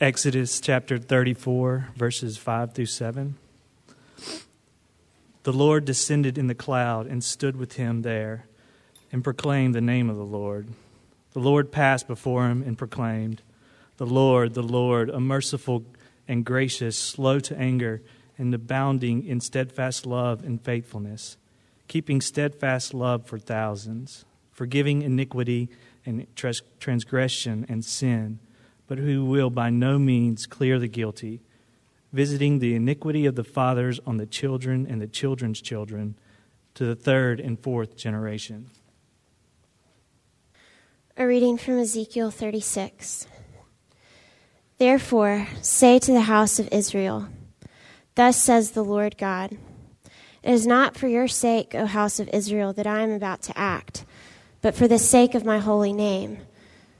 Exodus chapter 34, verses 5 through 7. The Lord descended in the cloud and stood with him there and proclaimed the name of the Lord. The Lord passed before him and proclaimed, the Lord, a merciful and gracious, slow to anger, and abounding in steadfast love and faithfulness, keeping steadfast love for thousands, forgiving iniquity and transgression and sin, but who will by no means clear the guilty, visiting the iniquity of the fathers on the children and the children's children to the third and fourth generation. A reading from Ezekiel 36. Therefore, say to the house of Israel, thus says the Lord God, it is not for your sake, O house of Israel, that I am about to act, but for the sake of my holy name,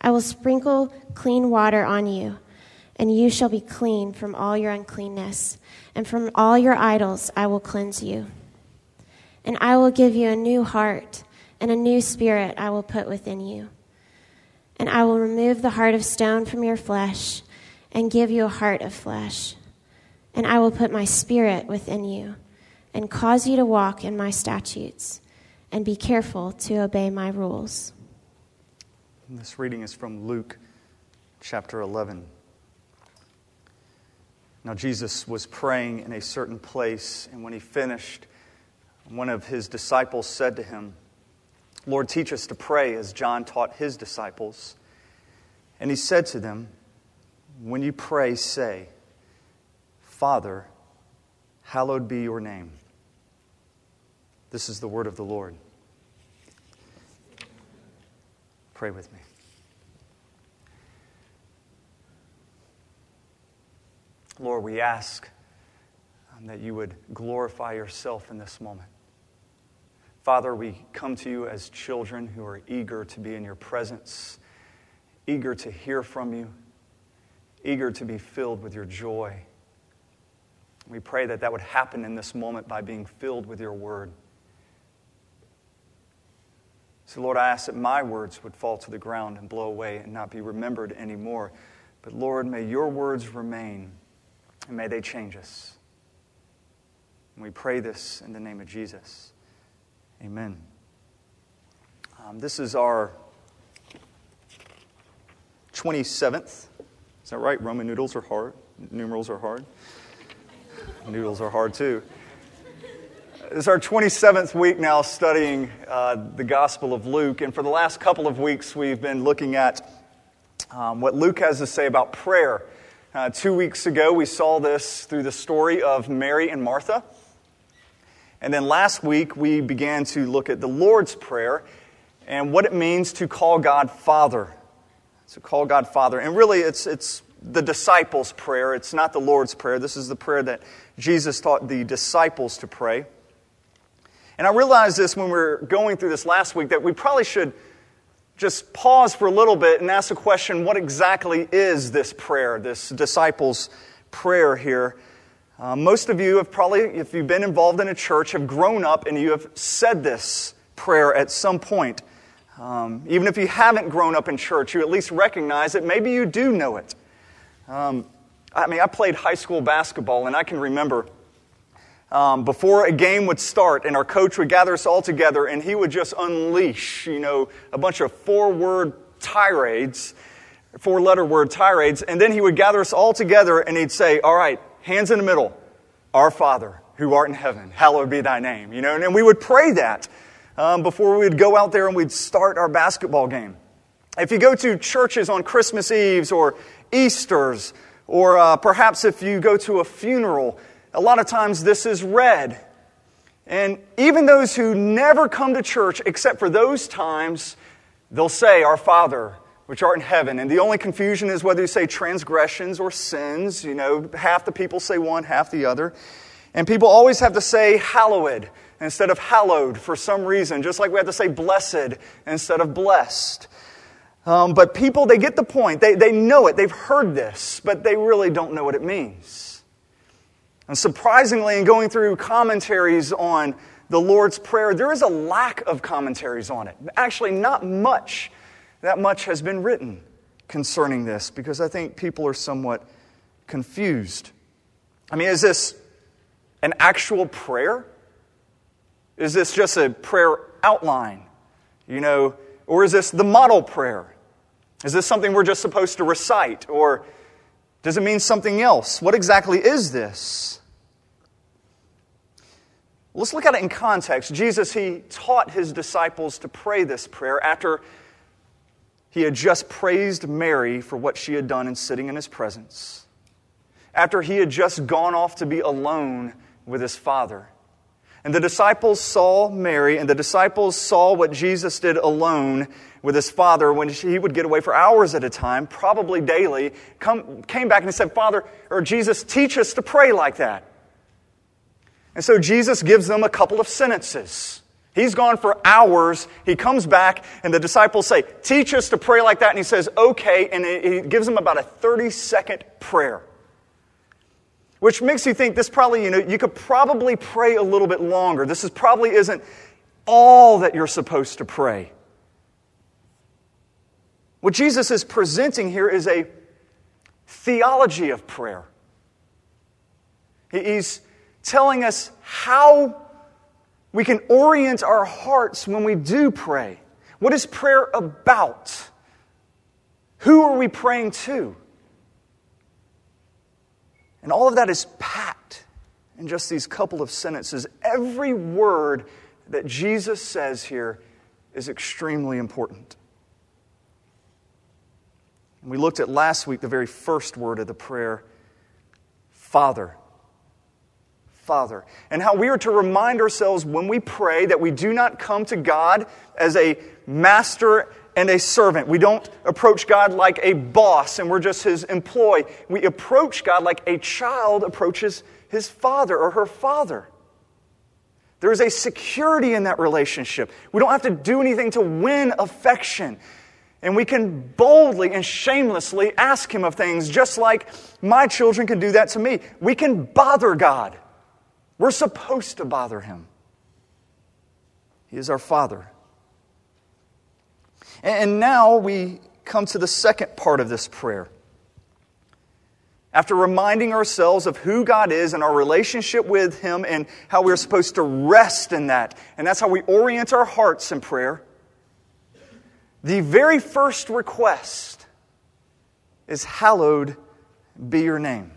I will sprinkle clean water on you, and you shall be clean from all your uncleanness, and from all your idols I will cleanse you. And I will give you a new heart, and a new spirit I will put within you. And I will remove the heart of stone from your flesh, and give you a heart of flesh. And I will put my spirit within you, and cause you to walk in my statutes, and be careful to obey my rules. This reading is from Luke chapter 11. Now Jesus was praying in a certain place, and when he finished, one of his disciples said to him, Lord, teach us to pray as John taught his disciples. And he said to them, when you pray, say, Father, hallowed be your name. This is the word of the Lord. Pray with me. Lord, we ask that you would glorify yourself in this moment. Father, we come to you as children who are eager to be in your presence, eager to hear from you, eager to be filled with your joy. We pray that that would happen in this moment by being filled with your word. So, Lord, I ask that my words would fall to the ground and blow away and not be remembered anymore. But, Lord, may your words remain, and may they change us. And we pray this in the name of Jesus. Amen. This is our 27th. Is that right? Roman noodles are hard. Numerals are hard. Noodles are hard, too. It's our 27th week now studying the Gospel of Luke. And for the last couple of weeks, we've been looking at what Luke has to say about prayer. 2 weeks ago, we saw this through the story of Mary and Martha. And then last week, we began to look at the Lord's Prayer and what it means to call God Father. So call God Father. And really, it's the disciples' prayer. It's not the Lord's Prayer. This is the prayer that Jesus taught the disciples to pray. And I realized this when we were going through this last week, that we probably should just pause for a little bit and ask the question, what exactly is this prayer, this disciples' prayer here? Most of you have probably, if you've been involved in a church, have grown up and you have said this prayer at some point. Even if you haven't grown up in church, you at least recognize it. Maybe you do know it. I played high school basketball, and I can remember before a game would start, and our coach would gather us all together, and he would just unleash, a bunch of four-letter word tirades, and then he would gather us all together, and he'd say, all right, hands in the middle, our Father, who art in heaven, hallowed be thy name, and then we would pray that before we would go out there and we'd start our basketball game. If you go to churches on Christmas Eves or Easter's, or perhaps if you go to a funeral, a lot of times this is read. And even those who never come to church, except for those times, they'll say, Our Father, which art in heaven. And the only confusion is whether you say transgressions or sins. You know, half the people say one, half the other. And people always have to say hallowed instead of hallowed for some reason, just like we have to say blessed instead of blessed. But people, they get the point. They know it. They've heard this, but they really don't know what it means. And surprisingly, in going through commentaries on the Lord's Prayer, there is a lack of commentaries on it. Actually, not much. That much has been written concerning this, because I think people are somewhat confused. I mean, is this an actual prayer? Is this just a prayer outline? You know, or is this the model prayer? Is this something we're just supposed to recite? Or does it mean something else? What exactly is this? Let's look at it in context. Jesus, he taught his disciples to pray this prayer after he had just praised Mary for what she had done in sitting in his presence. After he had just gone off to be alone with his Father. And the disciples saw Mary, and the disciples saw what Jesus did alone with his Father when he would get away for hours at a time, probably daily, came back and he said, Father, or Jesus, teach us to pray like that. And so Jesus gives them a couple of sentences. He's gone for hours, he comes back, and the disciples say, teach us to pray like that, and he says, okay, and he gives them about a 30-second prayer. Which makes you think this probably, you know, you could probably pray a little bit longer. This is probably isn't all that you're supposed to pray. What Jesus is presenting here is a theology of prayer. He's telling us how we can orient our hearts when we do pray. What is prayer about? Who are we praying to? And all of that is packed in just these couple of sentences. Every word that Jesus says here is extremely important. And we looked at last week the very first word of the prayer, Father. Father. And how we are to remind ourselves when we pray that we do not come to God as a master and a servant. We don't approach God like a boss and we're just his employee. We approach God like a child approaches his father or her father. There is a security in that relationship. We don't have to do anything to win affection. And we can boldly and shamelessly ask him of things, just like my children can do that to me. We can bother God. We're supposed to bother him. He is our Father. And now we come to the second part of this prayer. After reminding ourselves of who God is and our relationship with him and how we're supposed to rest in that, and that's how we orient our hearts in prayer, the very first request is, hallowed be your name.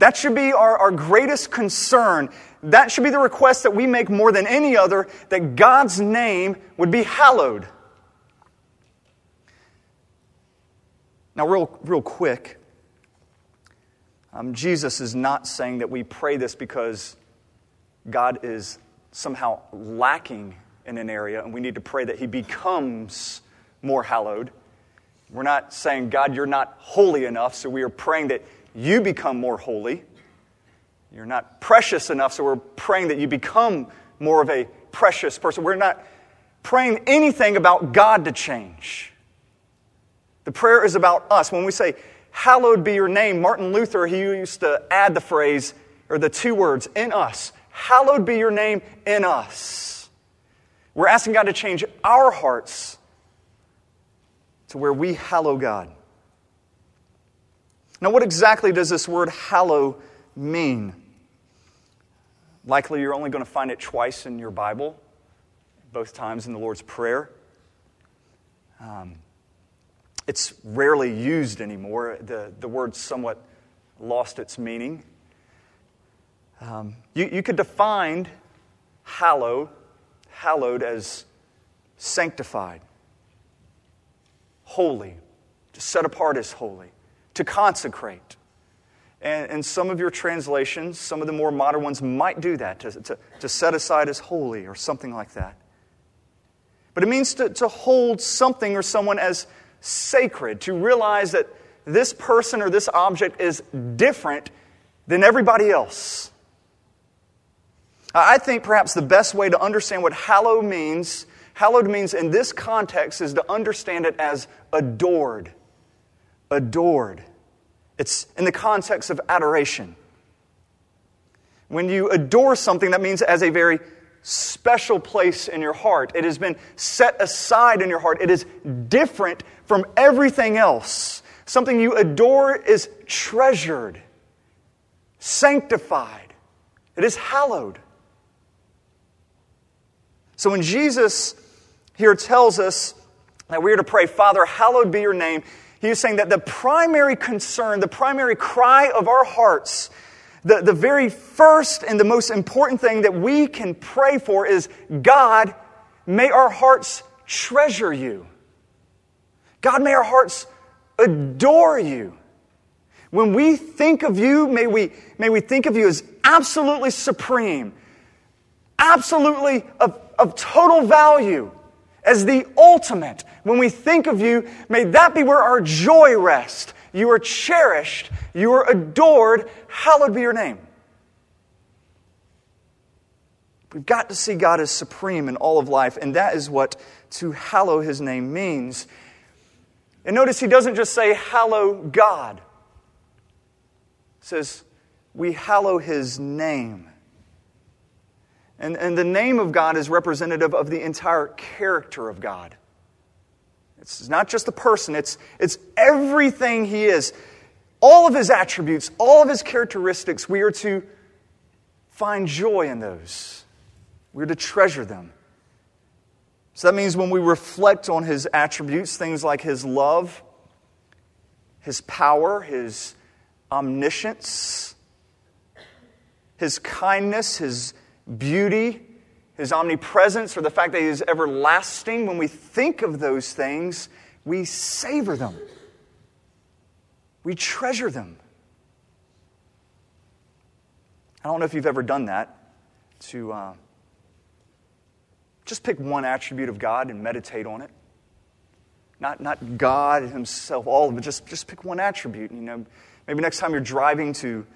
That should be our greatest concern. That should be the request that we make more than any other, that God's name would be hallowed. Now, real quick, Jesus is not saying that we pray this because God is somehow lacking in an area and we need to pray that he becomes more hallowed. We're not saying, God, you're not holy enough, so we are praying that you become more holy. You're not precious enough, so we're praying that you become more of a precious person. We're not praying anything about God to change. The prayer is about us. When we say, hallowed be your name, Martin Luther, he used to add the phrase, or the two words, in us. Hallowed be your name in us. We're asking God to change our hearts to where we hallow God. Now, what exactly does this word hallow mean? Likely you're only going to find it twice in your Bible, both times in the Lord's Prayer. It's rarely used anymore. The word's somewhat lost its meaning. You could define hallowed as sanctified, holy, to set apart as holy, to consecrate. And some of your translations, some of the more modern ones might do that, to set aside as holy or something like that. But it means to hold something or someone as sacred, to realize that this person or this object is different than everybody else. I think perhaps the best way to understand what hallowed means in this context is to understand it as adored. Adored. It's in the context of adoration. When you adore something, that means as a very special place in your heart. It has been set aside in your heart. It is different from everything else. Something you adore is treasured, sanctified. It is hallowed. So when Jesus here tells us that we are to pray, "Father, hallowed be your name," he is saying that the primary concern, the primary cry of our hearts, the very first and the most important thing that we can pray for is, God, may our hearts treasure you. God, may our hearts adore you. When we think of you, may we think of you as absolutely supreme, absolutely of total value, as the ultimate. When we think of you, may that be where our joy rests. You are cherished, you are adored, hallowed be your name. We've got to see God as supreme in all of life, and that is what to hallow his name means. And notice he doesn't just say, hallow God. He says, we hallow his name. And the name of God is representative of the entire character of God. It's not just the person, it's everything he is. All of his attributes, all of his characteristics, we are to find joy in those. We are to treasure them. So that means when we reflect on his attributes, things like his love, his power, his omniscience, his kindness, his beauty, his omnipresence, or the fact that he is everlasting, when we think of those things, we savor them. We treasure them. I don't know if you've ever done that, to just pick one attribute of God and meditate on it. Not God himself, all of it, just pick one attribute. You know, maybe next time you're driving to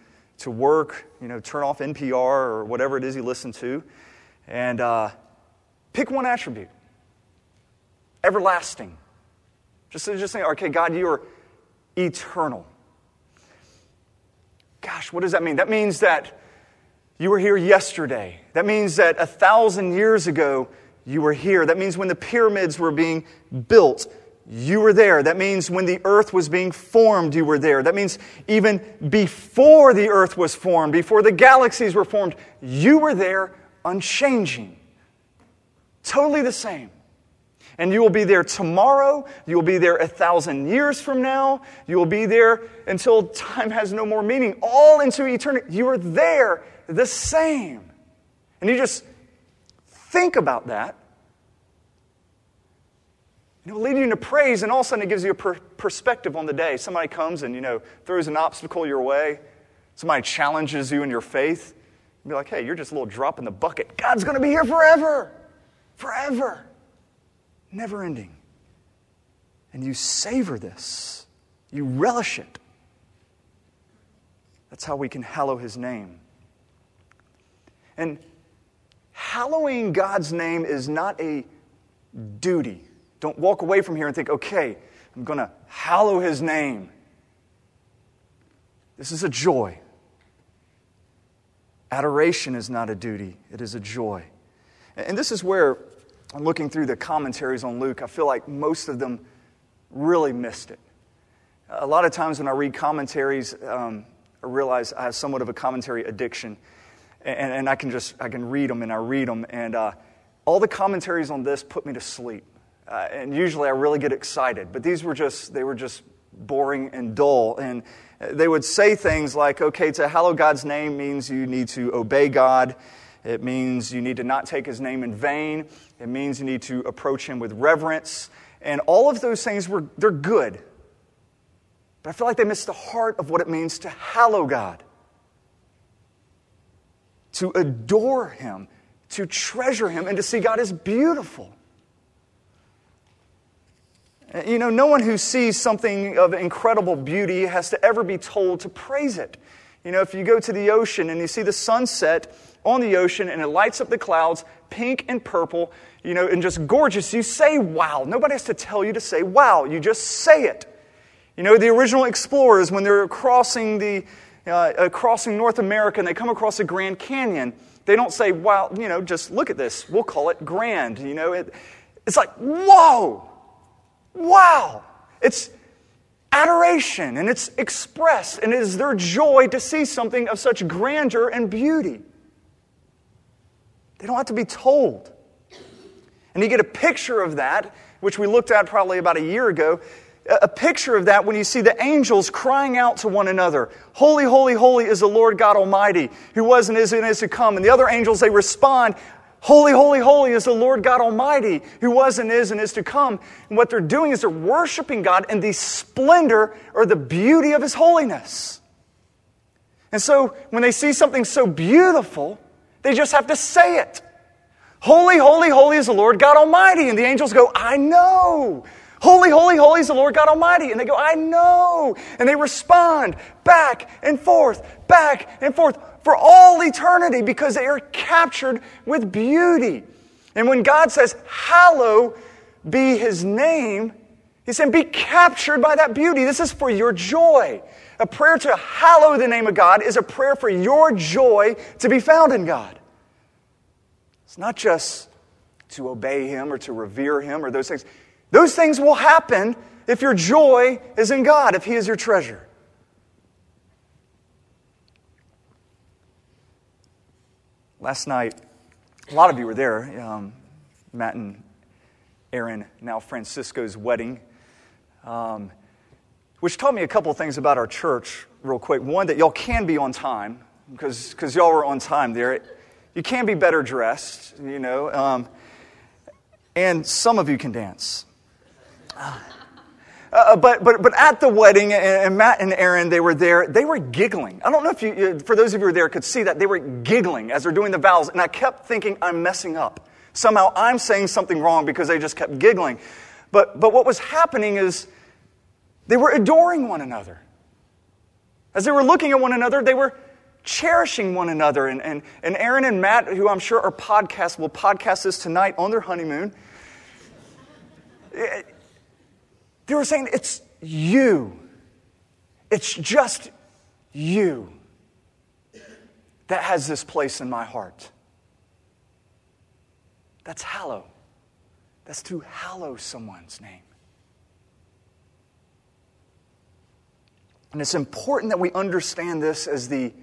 work, you know, turn off NPR or whatever it is you listen to, and pick one attribute. Everlasting. Just think, okay, God, you are eternal. Gosh, what does that mean? That means that you were here yesterday. That means that 1,000 years ago you were here. That means when the pyramids were being built, you were there. That means when the earth was being formed, you were there. That means even before the earth was formed, before the galaxies were formed, you were there, unchanging. Totally the same. And you will be there tomorrow. You will be there 1,000 years from now. You will be there until time has no more meaning. All into eternity. You are there the same. And you just think about that. It will lead you into praise, and all of a sudden it gives you a perspective on the day. Somebody comes and, you know, throws an obstacle your way. Somebody challenges you in your faith. You'll be like, hey, you're just a little drop in the bucket. God's going to be here forever. Forever. Never ending. And you savor this. You relish it. That's how we can hallow his name. And hallowing God's name is not a duty. Don't walk away from here and think, okay, I'm going to hallow his name. This is a joy. Adoration is not a duty. It is a joy. And this is where, I'm looking through the commentaries on Luke, I feel like most of them really missed it. A lot of times when I read commentaries, I realize I have somewhat of a commentary addiction. And I can read them, and I read them. And all the commentaries on this put me to sleep. And usually I really get excited, but these were just boring and dull. And they would say things like, okay, to hallow God's name means you need to obey God. It means you need to not take his name in vain. It means you need to approach him with reverence. And all of those things, they're good. But I feel like they miss the heart of what it means to hallow God. To adore him, to treasure him, and to see God as beautiful. You know, no one who sees something of incredible beauty has to ever be told to praise it. You know, if you go to the ocean and you see the sunset on the ocean and it lights up the clouds, pink and purple, you know, and just gorgeous, you say, wow. Nobody has to tell you to say, wow. You just say it. You know, the original explorers, when they're crossing crossing North America and they come across the Grand Canyon, they don't say, wow, you know, just look at this. We'll call it grand. You know, it's like, whoa, wow. It's adoration, and it's expressed, and it is their joy to see something of such grandeur and beauty. They don't have to be told. And you get a picture of that, which we looked at probably about a year ago, a picture of that when you see the angels crying out to one another, holy, holy, holy is the Lord God Almighty, who was and is to come. And the other angels, they respond, holy, holy, holy is the Lord God Almighty, who was and is to come. And what they're doing is they're worshiping God in the splendor or the beauty of His holiness. And so when they see something so beautiful, they just have to say it. Holy, holy, holy is the Lord God Almighty. And the angels go, I know. Holy, holy, holy is the Lord God Almighty. And they go, I know. And they respond back and forth for all eternity because they are captured with beauty. And when God says, hallow be His name, He's saying, be captured by that beauty. This is for your joy. A prayer to hallow the name of God is a prayer for your joy to be found in God. It's not just to obey Him or to revere Him or those things. Those things will happen if your joy is in God, if He is your treasure. Last night, a lot of you were there, Matt and Aaron, now Francisco's wedding, which taught me a couple of things about our church real quick. One, that y'all can be on time, because y'all were on time there. You can be better dressed, you know, and some of you can dance. But at the wedding, and Matt and Aaron, they were there. They were giggling. I don't know if you, for those of you who were there, could see that they were giggling as they're doing the vows. And I kept thinking, I'm messing up. Somehow I'm saying something wrong because they just kept giggling. But what was happening is they were adoring one another. As they were looking at one another, they were cherishing one another. And Aaron and Matt, who I'm sure are podcasts, will podcast this tonight on their honeymoon. They were saying, it's you. It's just you that has this place in my heart. That's hallow. That's to hallow someone's name. And it's important that we understand this as the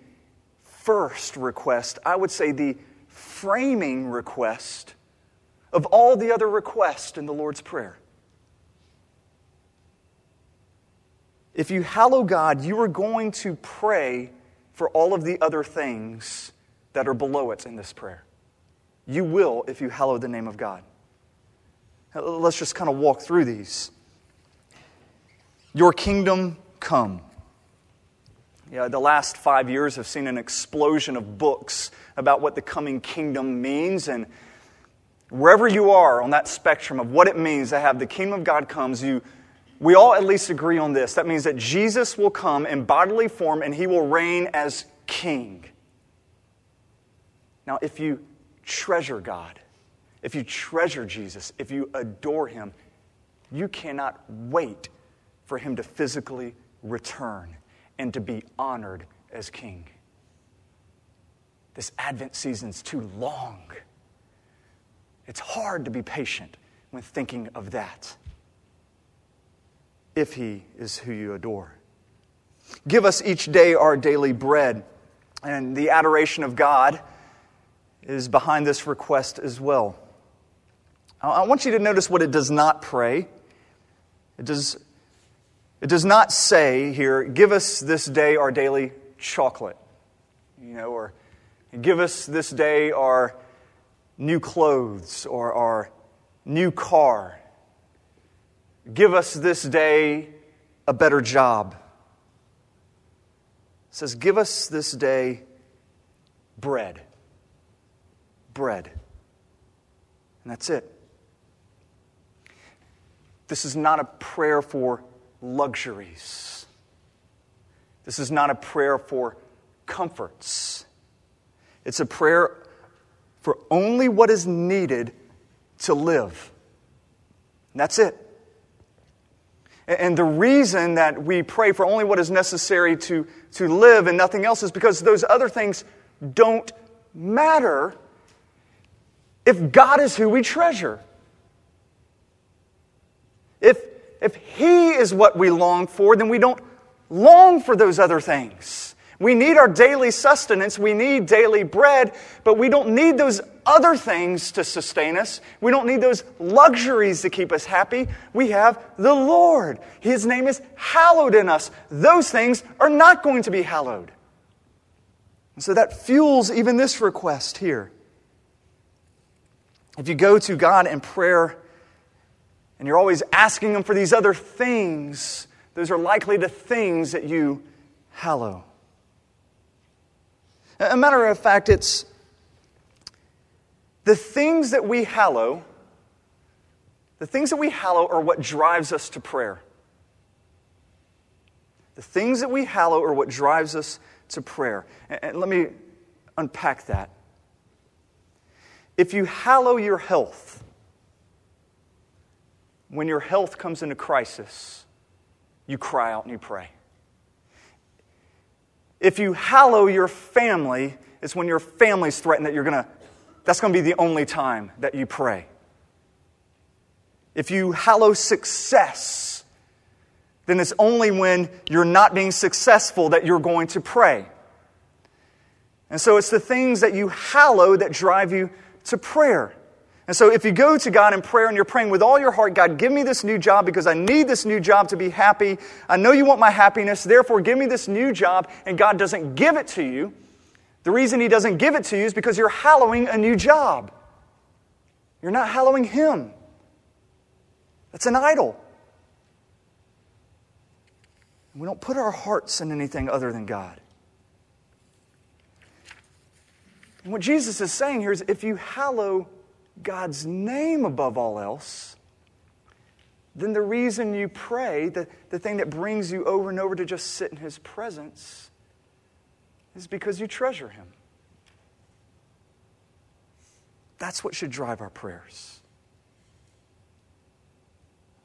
first request, I would say the framing request of all the other requests in the Lord's Prayer. If you hallow God, you are going to pray for all of the other things that are below it in this prayer. You will if you hallow the name of God. Let's just kind of walk through these. Your kingdom come. Yeah, the last 5 years have seen an explosion of books about what the coming kingdom means. And wherever you are on that spectrum of what it means to have the kingdom of God comes, we all at least agree on this. That means that Jesus will come in bodily form and He will reign as king. Now, if you treasure God, if you treasure Jesus, if you adore Him, you cannot wait for Him to physically return and to be honored as king. This Advent season's too long. It's hard to be patient when thinking of that, if He is who you adore. Give us each day our daily bread. And the adoration of God is behind this request as well. I want you to notice what it does not pray. It does not say here, give us this day our daily chocolate, you know, or give us this day our new clothes or our new car. Give us this day a better job. It says, give us this day bread. Bread. And that's it. This is not a prayer for luxuries. This is not a prayer for comforts. It's a prayer for only what is needed to live. And that's it. And the reason that we pray for only what is necessary to live and nothing else is because those other things don't matter if God is who we treasure. If He is what we long for, then we don't long for those other things. We need our daily sustenance, we need daily bread, but we don't need those other things to sustain us. We don't need those luxuries to keep us happy. We have the Lord. His name is hallowed in us. Those things are not going to be hallowed. And so that fuels even this request here. If you go to God in prayer and you're always asking Him for these other things, those are likely the things that you hallow. A matter of fact, it's the things that we hallow, are what drives us to prayer. The things that we hallow are what drives us to prayer. And let me unpack that. If you hallow your health, when your health comes into crisis, you cry out and you pray. If you hallow your family, it's when your family's threatened that that's going to be the only time that you pray. If you hallow success, then it's only when you're not being successful that you're going to pray. And so it's the things that you hallow that drive you to prayer. And so if you go to God in prayer and you're praying with all your heart, God, give me this new job because I need this new job to be happy. I know you want my happiness, therefore give me this new job, and God doesn't give it to you. The reason He doesn't give it to you is because you're hallowing a new job. You're not hallowing Him. That's an idol. We don't put our hearts in anything other than God. And what Jesus is saying here is if you hallow God's name above all else, then the reason you pray, the thing that brings you over and over to just sit in His presence, is because you treasure Him. That's what should drive our prayers.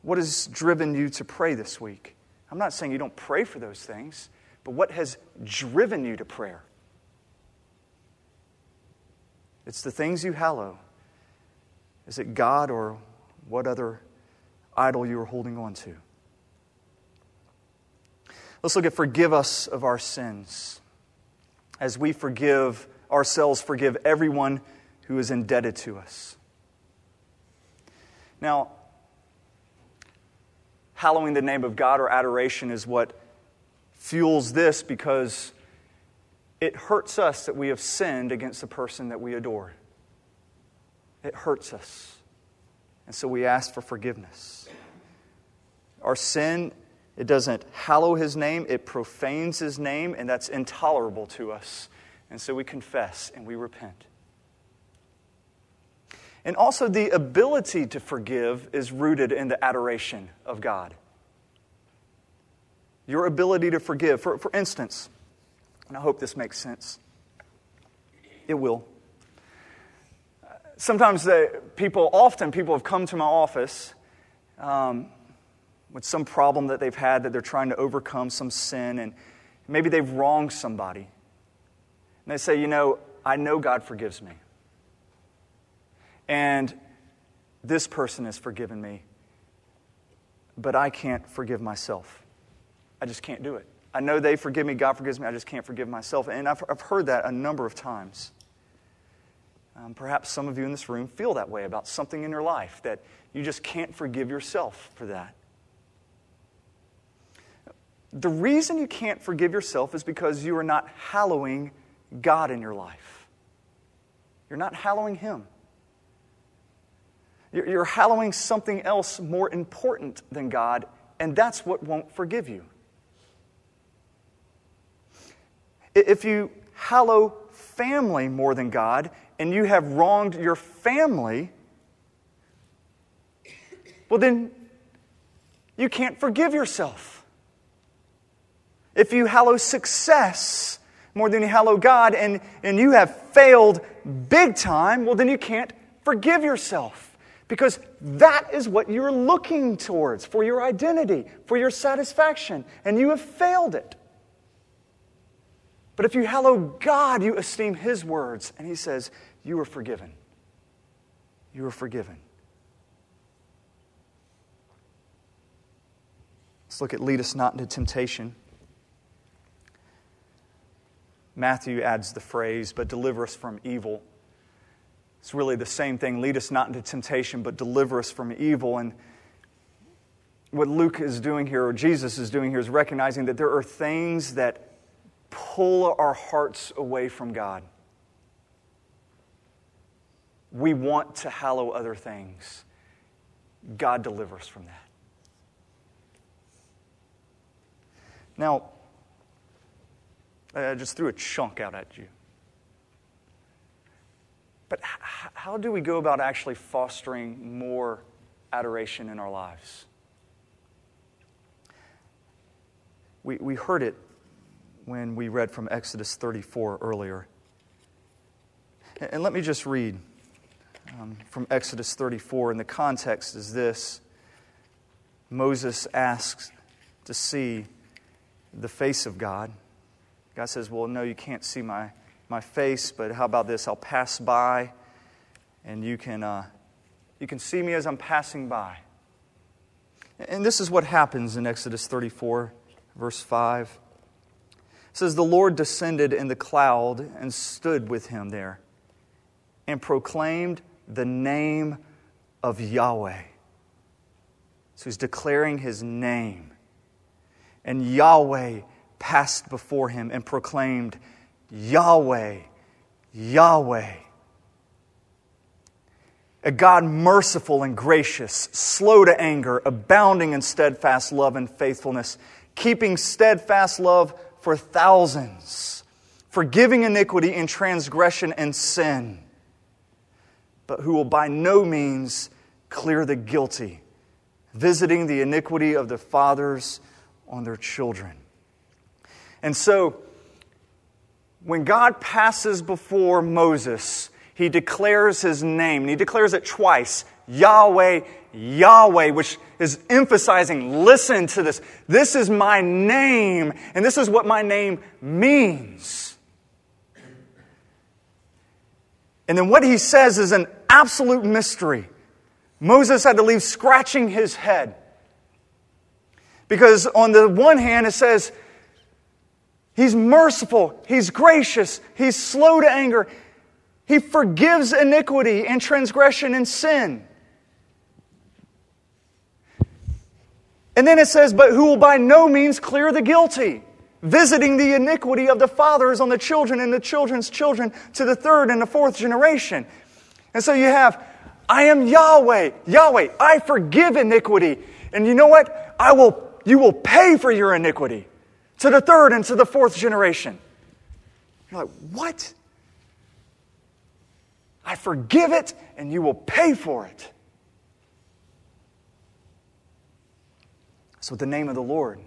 What has driven you to pray this week? I'm not saying you don't pray for those things, but what has driven you to prayer? It's the things you hallow. Is it God or what other idol you are holding on to? Let's look at forgive us of our sins. As we forgive ourselves, forgive everyone who is indebted to us. Now, hallowing the name of God or adoration is what fuels this because it hurts us that we have sinned against the person that we adore. It hurts us. And so we ask for forgiveness. Our sin, it doesn't hallow His name, it profanes His name, and that's intolerable to us. And so we confess and we repent. And also the ability to forgive is rooted in the adoration of God. Your ability to forgive. For instance, and I hope this makes sense. It will. Sometimes people have come to my office with some problem that they've had that they're trying to overcome, some sin, and maybe they've wronged somebody. And they say, I know God forgives me. And this person has forgiven me, but I can't forgive myself. I just can't do it. I know they forgive me, God forgives me, I just can't forgive myself. And I've heard that a number of times. Perhaps some of you in this room feel that way about something in your life, that you just can't forgive yourself for that. The reason you can't forgive yourself is because you are not hallowing God in your life. You're not hallowing Him. You're hallowing something else more important than God, and that's what won't forgive you. If you hallow family more than God, and you have wronged your family, well then you can't forgive yourself. If you hallow success more than you hallow God, and you have failed big time, well, then you can't forgive yourself, because that is what you're looking towards for your identity, for your satisfaction, and you have failed it. But if you hallow God, you esteem His words, and He says, you are forgiven. You are forgiven. Let's look at lead us not into temptation. Matthew adds the phrase, but deliver us from evil. It's really the same thing. Lead us not into temptation, but deliver us from evil. And what Luke is doing here, or Jesus is doing here, is recognizing that there are things that pull our hearts away from God. We want to hallow other things. God delivers from that. Now, I just threw a chunk out at you. But how do we go about actually fostering more adoration in our lives? We heard it when we read from Exodus 34 earlier. And let me just read from Exodus 34. And the context is this. Moses asks to see the face of God. God says, well, no, you can't see my face, but how about this? I'll pass by, and you can see me as I'm passing by. And this is what happens in Exodus 34, verse 5. It says, the Lord descended in the cloud and stood with him there and proclaimed the name of Yahweh. So he's declaring his name. And Yahweh passed before him and proclaimed, Yahweh, Yahweh, a God merciful and gracious, slow to anger, abounding in steadfast love and faithfulness, keeping steadfast love for thousands, forgiving iniquity and transgression and sin, but who will by no means clear the guilty, visiting the iniquity of the fathers on their children. And so, when God passes before Moses, He declares His name. And He declares it twice. Yahweh, Yahweh, which is emphasizing, listen to this. This is my name, and this is what my name means. And then what He says is an absolute mystery. Moses had to leave scratching his head. Because on the one hand, it says, He's merciful, He's gracious, He's slow to anger. He forgives iniquity and transgression and sin. And then it says, but who will by no means clear the guilty, visiting the iniquity of the fathers on the children and the children's children to the third and the fourth generation. And so you have, I am Yahweh, Yahweh, I forgive iniquity. And you know what? You will pay for your iniquity. To the third and to the fourth generation. You're like, what? I forgive it and you will pay for it. That's what the name of the Lord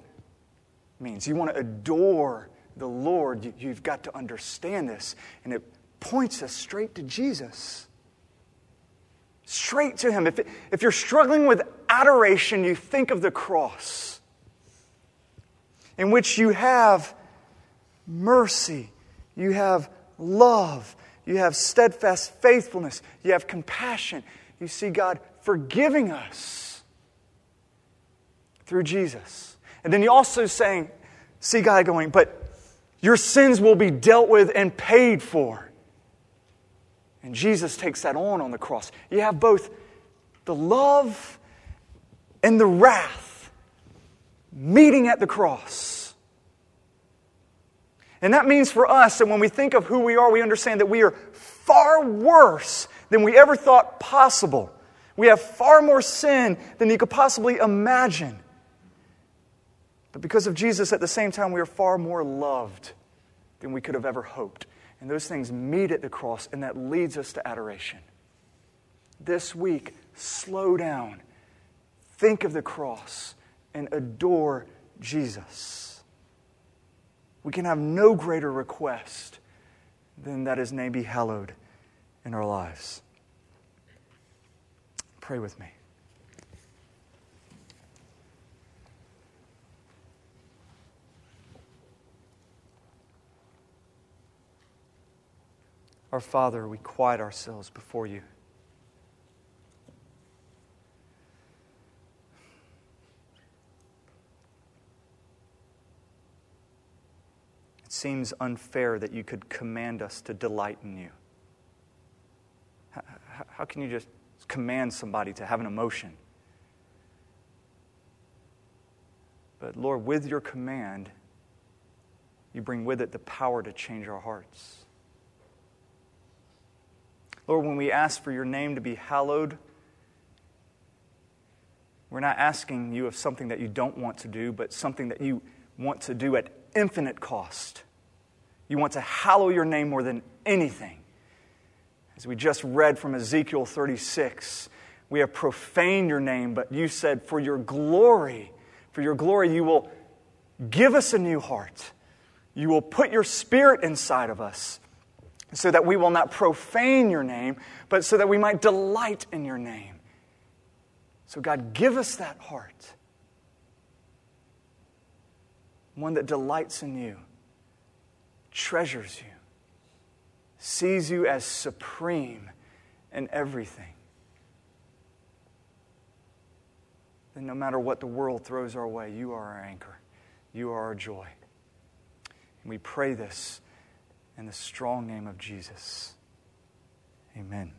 means. You want to adore the Lord, you've got to understand this. And it points us straight to Jesus. Straight to Him. If you're struggling with adoration, you think of the cross, in which you have mercy, you have love, you have steadfast faithfulness, you have compassion. You see God forgiving us through Jesus. And then you also see God going, but your sins will be dealt with and paid for. And Jesus takes that on the cross. You have both the love and the wrath meeting at the cross. And that means for us that when we think of who we are, we understand that we are far worse than we ever thought possible. We have far more sin than you could possibly imagine. But because of Jesus, at the same time, we are far more loved than we could have ever hoped. And those things meet at the cross, and that leads us to adoration. This week, slow down. Think of the cross. and adore Jesus. We can have no greater request than that His name be hallowed in our lives. Pray with me. Our Father, we quiet ourselves before You. It seems unfair that You could command us to delight in You. How can You just command somebody to have an emotion? But Lord, with Your command, You bring with it the power to change our hearts. Lord, when we ask for Your name to be hallowed, we're not asking You of something that You don't want to do, but something that You want to do at infinite cost. You want to hallow Your name more than anything. As we just read from Ezekiel 36, we have profaned Your name, but You said, for your glory, You will give us a new heart. You will put Your Spirit inside of us, so that we will not profane Your name, but so that we might delight in Your name. So God, give us that heart, one that delights in You, treasures You, sees You as supreme in everything. And no matter what the world throws our way, You are our anchor. You are our joy. And we pray this in the strong name of Jesus. Amen.